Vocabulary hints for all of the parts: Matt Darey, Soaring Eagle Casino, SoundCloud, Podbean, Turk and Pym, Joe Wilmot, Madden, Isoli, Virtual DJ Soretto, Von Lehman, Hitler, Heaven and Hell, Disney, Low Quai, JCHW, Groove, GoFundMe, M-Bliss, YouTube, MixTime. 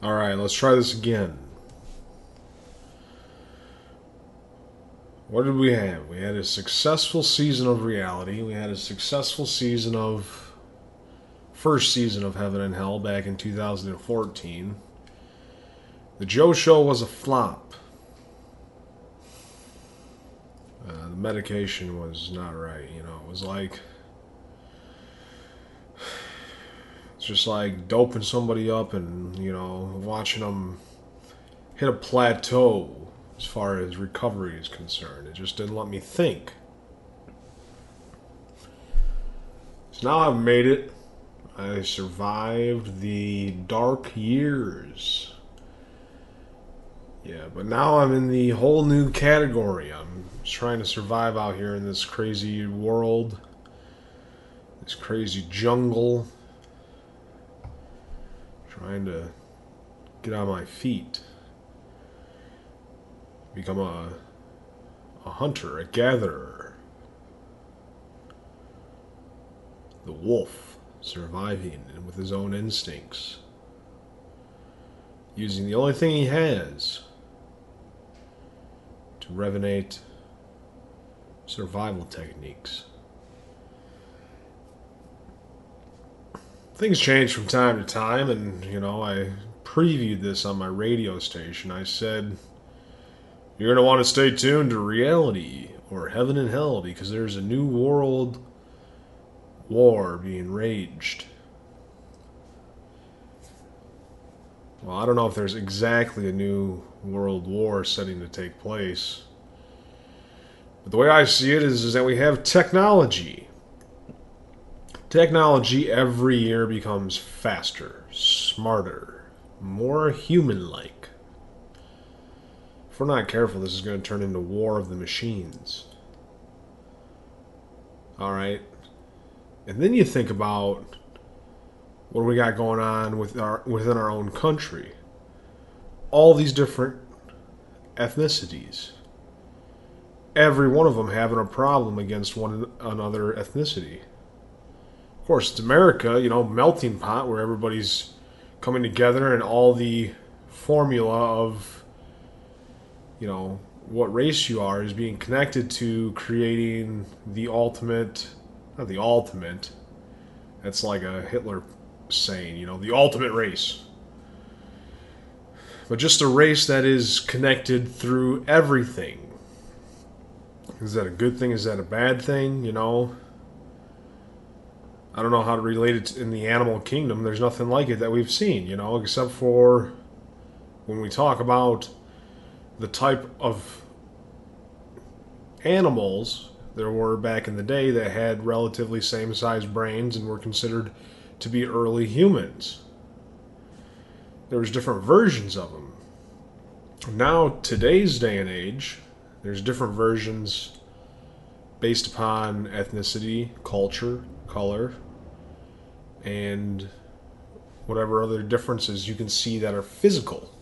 Alright, let's try this again. What did we have? We had a successful season of reality. We had a successful season of... First season of Heaven and Hell back in 2014. The Joe Show was a flop. The medication was not right, you know. It was like... It's just like doping somebody up and, you know, watching them hit a plateau. As far as recovery is concerned, it just didn't let me think. So now I've made it. I survived the dark years. Yeah, but now I'm in the whole new category. I'm just trying to survive out here in this crazy world, this crazy jungle. Trying to get on my feet. Become a hunter, a gatherer. The wolf surviving with his own instincts. Using the only thing he has to revenate survival techniques. Things change from time to time, and, you know, I previewed this on my radio station. I said... You're going to want to stay tuned to reality or Heaven and Hell because there's a new world war being waged. Well, I don't know if there's exactly a new world war setting to take place. But the way I see it is that we have technology. Technology every year becomes faster, smarter, more human-like. If we're not careful, this is going to turn into War of the Machines. Alright. And then you think about what we got going on with within our own country. All these different ethnicities. Every one of them having a problem against one another ethnicity. Of course, it's America, you know, melting pot where everybody's coming together and all the formula of, you know, what race you are is being connected to creating the ultimate, not the ultimate, that's like a Hitler saying, you know, the ultimate race. But just a race that is connected through everything. Is that a good thing? Is that a bad thing? You know, I don't know how to relate it in the animal kingdom. There's nothing like it that we've seen, you know, except for when we talk about the type of animals there were back in the day that had relatively same-sized brains and were considered to be early humans. There was different versions of them. Now, today's day and age, there's different versions based upon ethnicity, culture, color, and whatever other differences you can see that are physical.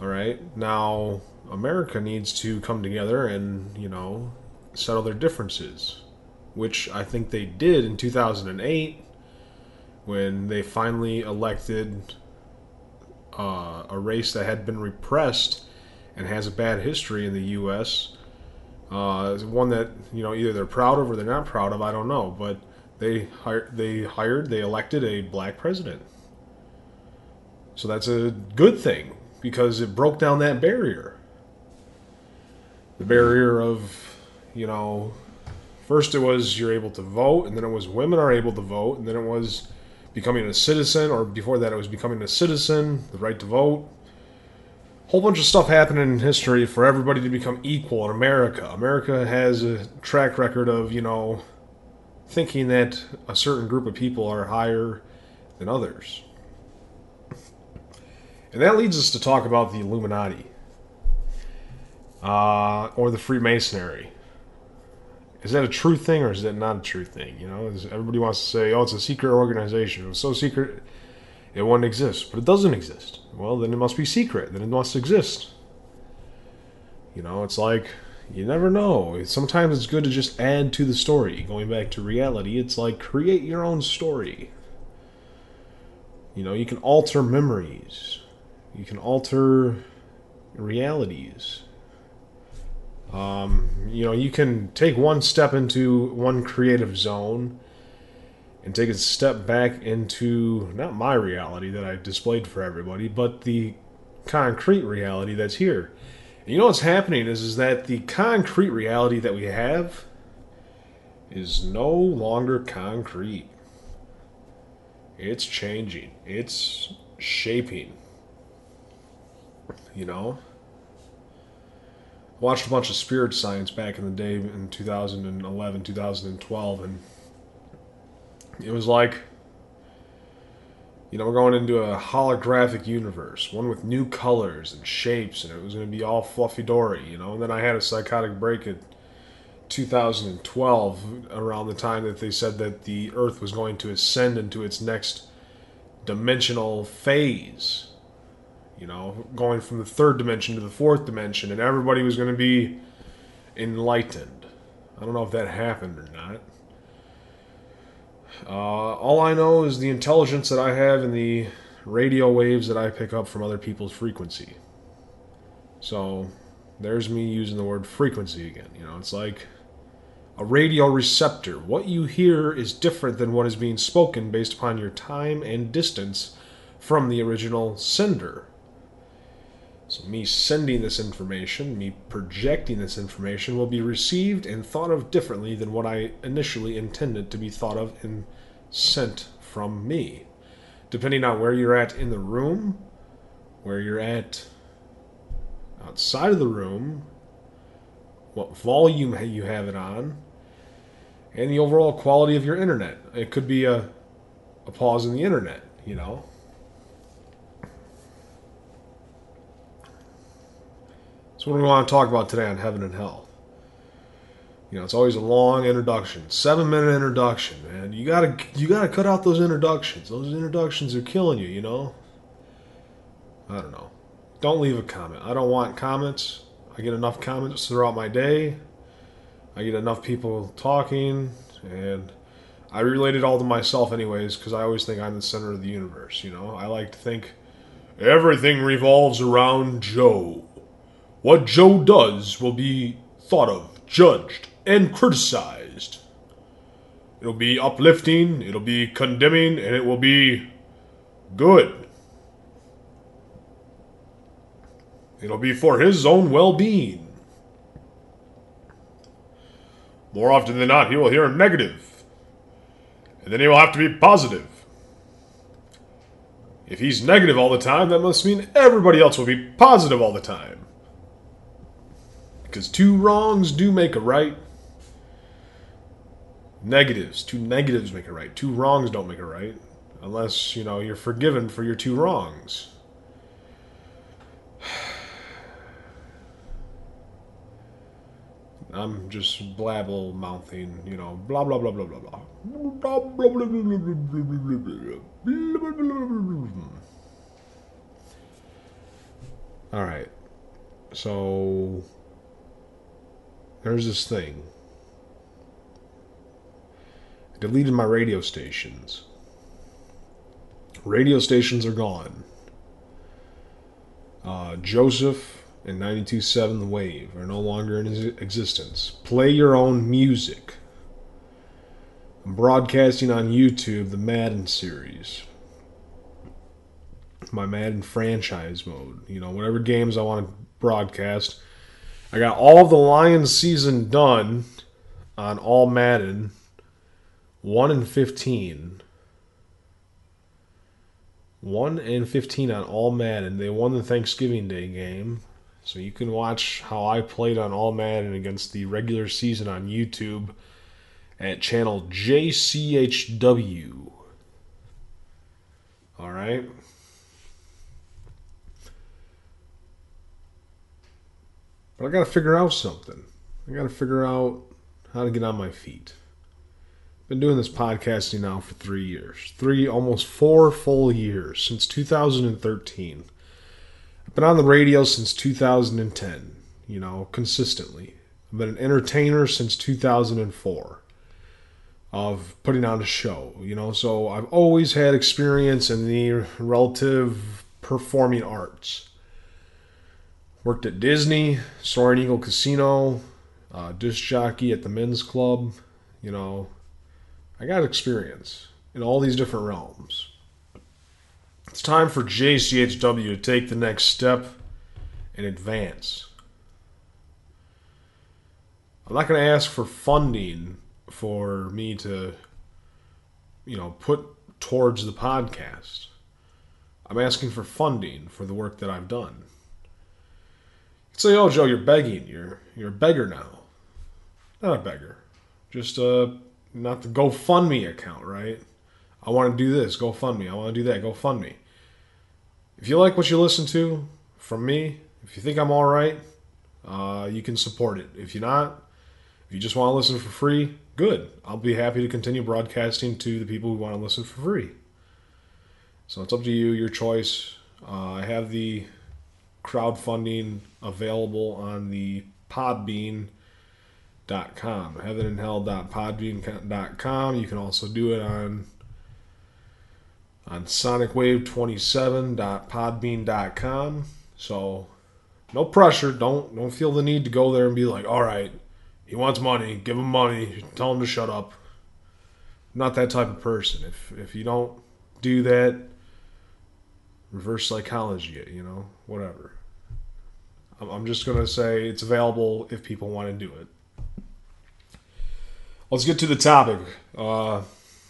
Alright, now America needs to come together and, you know, settle their differences, which I think they did in 2008 when they finally elected a race that had been repressed and has a bad history in the U.S. One that, you know, either they're proud of or they're not proud of, I don't know, but they elected a black president. So that's a good thing. Because it broke down that barrier. The barrier of, you know, first it was you're able to vote, and then it was women are able to vote, and then it was becoming a citizen, or before that it was becoming a citizen, the right to vote. Whole bunch of stuff happened in history for everybody to become equal in America. America has a track record of, you know, thinking that a certain group of people are higher than others. And that leads us to talk about the Illuminati, or the Freemasonry. Is that a true thing or is that not a true thing? You know, everybody wants to say, oh, it's a secret organization. It was so secret, it wouldn't exist. But it doesn't exist. Well, then it must be secret. Then it must exist. You know, it's like, you never know. Sometimes it's good to just add to the story. Going back to reality, it's like, create your own story. You know, you can alter memories. You can alter realities. You know, you can take one step into one creative zone and take a step back into not my reality that I've displayed for everybody, but the concrete reality that's here. And you know what's happening is that the concrete reality that we have is no longer concrete. It's changing. It's shaping. You know? Watched a bunch of spirit science back in the day in 2011, 2012, and it was like, you know, we're going into a holographic universe, one with new colors and shapes, and it was going to be all fluffy-dory, you know? And then I had a psychotic break in 2012, around the time that they said that the Earth was going to ascend into its next dimensional phase. You know, going from the third dimension to the fourth dimension, and everybody was going to be enlightened. I don't know if that happened or not. All I know is the intelligence that I have and the radio waves that I pick up from other people's frequency. So, there's me using the word frequency again. You know, it's like a radio receptor. What you hear is different than what is being spoken based upon your time and distance from the original sender. So me sending this information, me projecting this information, will be received and thought of differently than what I initially intended to be thought of and sent from me. Depending on where you're at in the room, where you're at outside of the room, what volume you have it on, and the overall quality of your internet. It could be a pause in the internet, you know. So what we want to talk about today on Heaven and Hell. You know, it's always a long introduction. 7-minute introduction, man. You gotta cut out those introductions. Those introductions are killing you, you know? I don't know. Don't leave a comment. I don't want comments. I get enough comments throughout my day. I get enough people talking, and I relate it all to myself anyways, because I always think I'm the center of the universe, you know? I like to think everything revolves around Joe. What Joe does will be thought of, judged, and criticized. It'll be uplifting, it'll be condemning, and it will be good. It'll be for his own well-being. More often than not, he will hear negative, and then he will have to be positive. If he's negative all the time, that must mean everybody else will be positive all the time. Because two wrongs do make a right. Two negatives make a right. Two wrongs don't make a right. Unless, you know, you're forgiven for your two wrongs. I'm just blabble-mouthing, you know, blah, blah, blah, blah, blah, blah. Blah, blah, blah, blah, blah, blah, blah, blah, blah, blah, blah, blah. All right. So there's this thing. I deleted my radio stations. Radio stations are gone. Joseph and 92.7 The Wave are no longer in existence. Play your own music. I'm broadcasting on YouTube the Madden series. My Madden franchise mode. You know, whatever games I want to broadcast. I got all of the Lions season done on all Madden, 1 and 15. 1 and 15 on all Madden. They won the Thanksgiving Day game, so you can watch how I played on all Madden against the regular season on YouTube at channel JCHW. All right. But I gotta figure out something. I gotta figure out how to get on my feet. I've been doing this podcasting now for 3 years. Almost 4 full years, since 2013. I've been on the radio since 2010, you know, consistently. I've been an entertainer since 2004. of putting on a show, you know. So I've always had experience in the relative performing arts. Worked at Disney, Soaring Eagle Casino, disc jockey at the men's club, you know. I got experience in all these different realms. It's time for JCHW to take the next step and advance. I'm not going to ask for funding for me to, you know, put towards the podcast. I'm asking for funding for the work that I've done. You'd say, oh, Joe, you're begging. You're a beggar now. Not a beggar. Just not the GoFundMe account, right? I want to do this, GoFundMe. I want to do that, GoFundMe. If you like what you listen to from me, if you think I'm all right, you can support it. If you're not, if you just want to listen for free, good. I'll be happy to continue broadcasting to the people who want to listen for free. So it's up to you, your choice. I have the crowdfunding available on the Podbean.com, heavenandhell.podbean.com. You can also do it on sonicwave27.podbean.com. So no pressure. Don't feel the need to go there and be like, all right, he wants money, give him money, tell him to shut up. I'm not that type of person. If you don't do that, reverse psychology it, you know, whatever. I'm just going to say it's available if people want to do it. Let's get to the topic. That was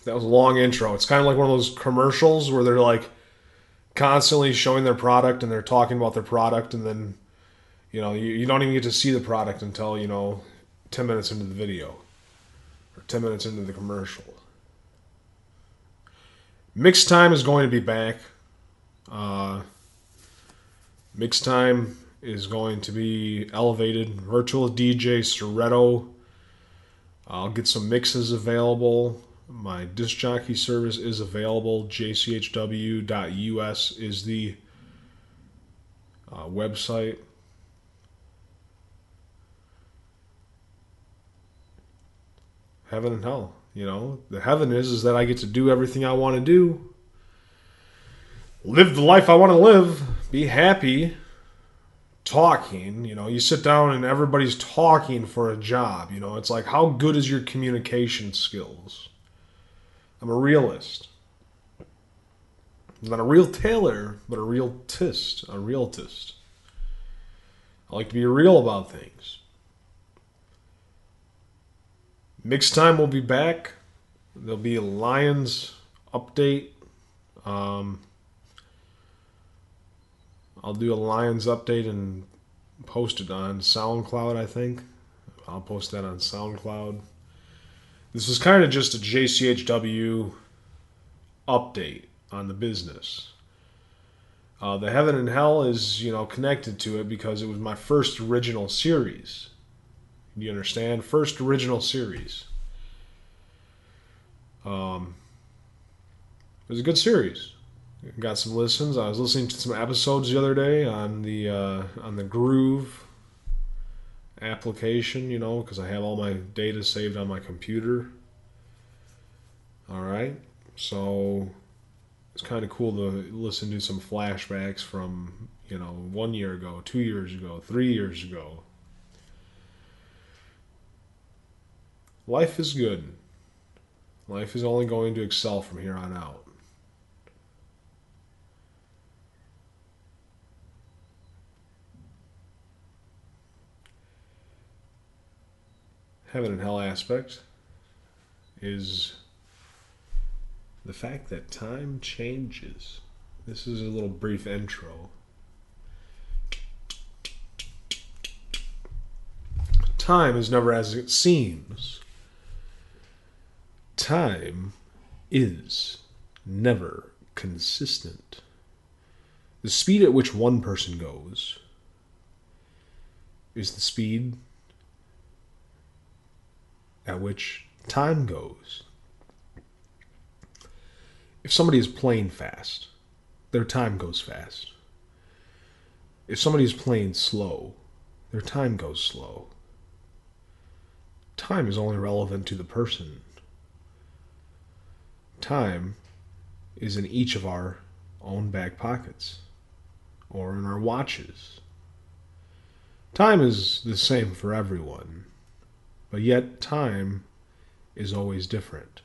a long intro. It's kind of like one of those commercials where they're like constantly showing their product and they're talking about their product, and then, you know, you don't even get to see the product until, you know, 10 minutes into the video or 10 minutes into the commercial. MixTime is going to be back. MixTime is going to be elevated. Virtual DJ Soretto. I'll get some mixes available. My disc jockey service is available. jchw.us is the website. Heaven and hell, you know. The heaven is that I get to do everything I want to do. Live the life I want to live. Be happy. Talking, you know, you sit down and everybody's talking for a job, you know. It's like, how good is your communication skills? I'm a realist. I'm not a real tailor, but a realtist. A realtist. I like to be real about things. MixTime will be back. There'll be a Lions update. I'll do a Lions update and post it on SoundCloud, I think. I'll post that on SoundCloud. This is kind of just a JCHW update on the business. The Heaven and Hell is, you know, connected to it because it was my first original series. Do you understand? First original series. It was a good series. Got some listens. I was listening to some episodes the other day on the Groove application, you know, because I have all my data saved on my computer. All right, so it's kind of cool to listen to some flashbacks from, you know, 1 year ago, 2 years ago, 3 years ago. Life is good. Life is only going to excel from here on out. Heaven and hell aspect is the fact that time changes. This is a little brief intro. Time is never as it seems. Time is never consistent. The speed at which one person goes is the speed at which time goes. If somebody is playing fast, their time goes fast. If somebody is playing slow, their time goes slow. Time is only relevant to the person. time is in each of our own back pockets or in our watches. Time is the same for everyone, but yet time is always different.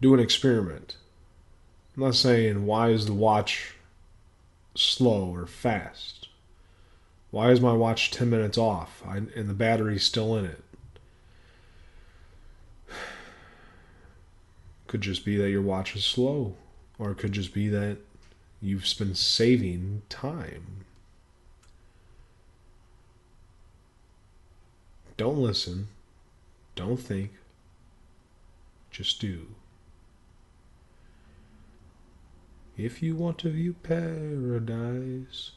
Do an experiment. I'm not saying why is the watch slow or fast? Why is my watch 10 minutes off and the battery's still in it? Could just be that your watch is slow, or it could just be that you've been saving time. Don't listen, don't think, just do. If you want to view paradise,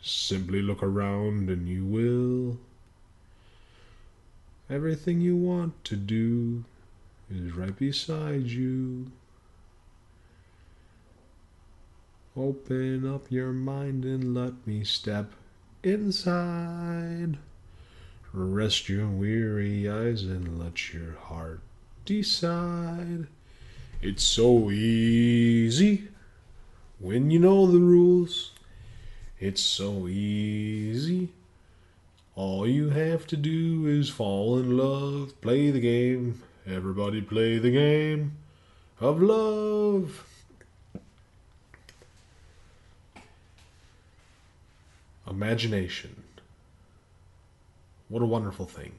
simply look around and you will. Everything you want to do is right beside you. Open up your mind and let me step inside. Rest your weary eyes and let your heart decide. It's so easy when you know the rules. It's so easy. All you have to do is fall in love. Play the game. Everybody play the game of love. Imagination. What a wonderful thing.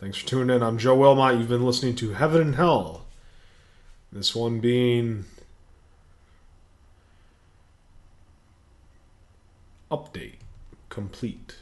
Thanks for tuning in. I'm Joe Wilmot. You've been listening to Heaven and Hell. This one being update complete.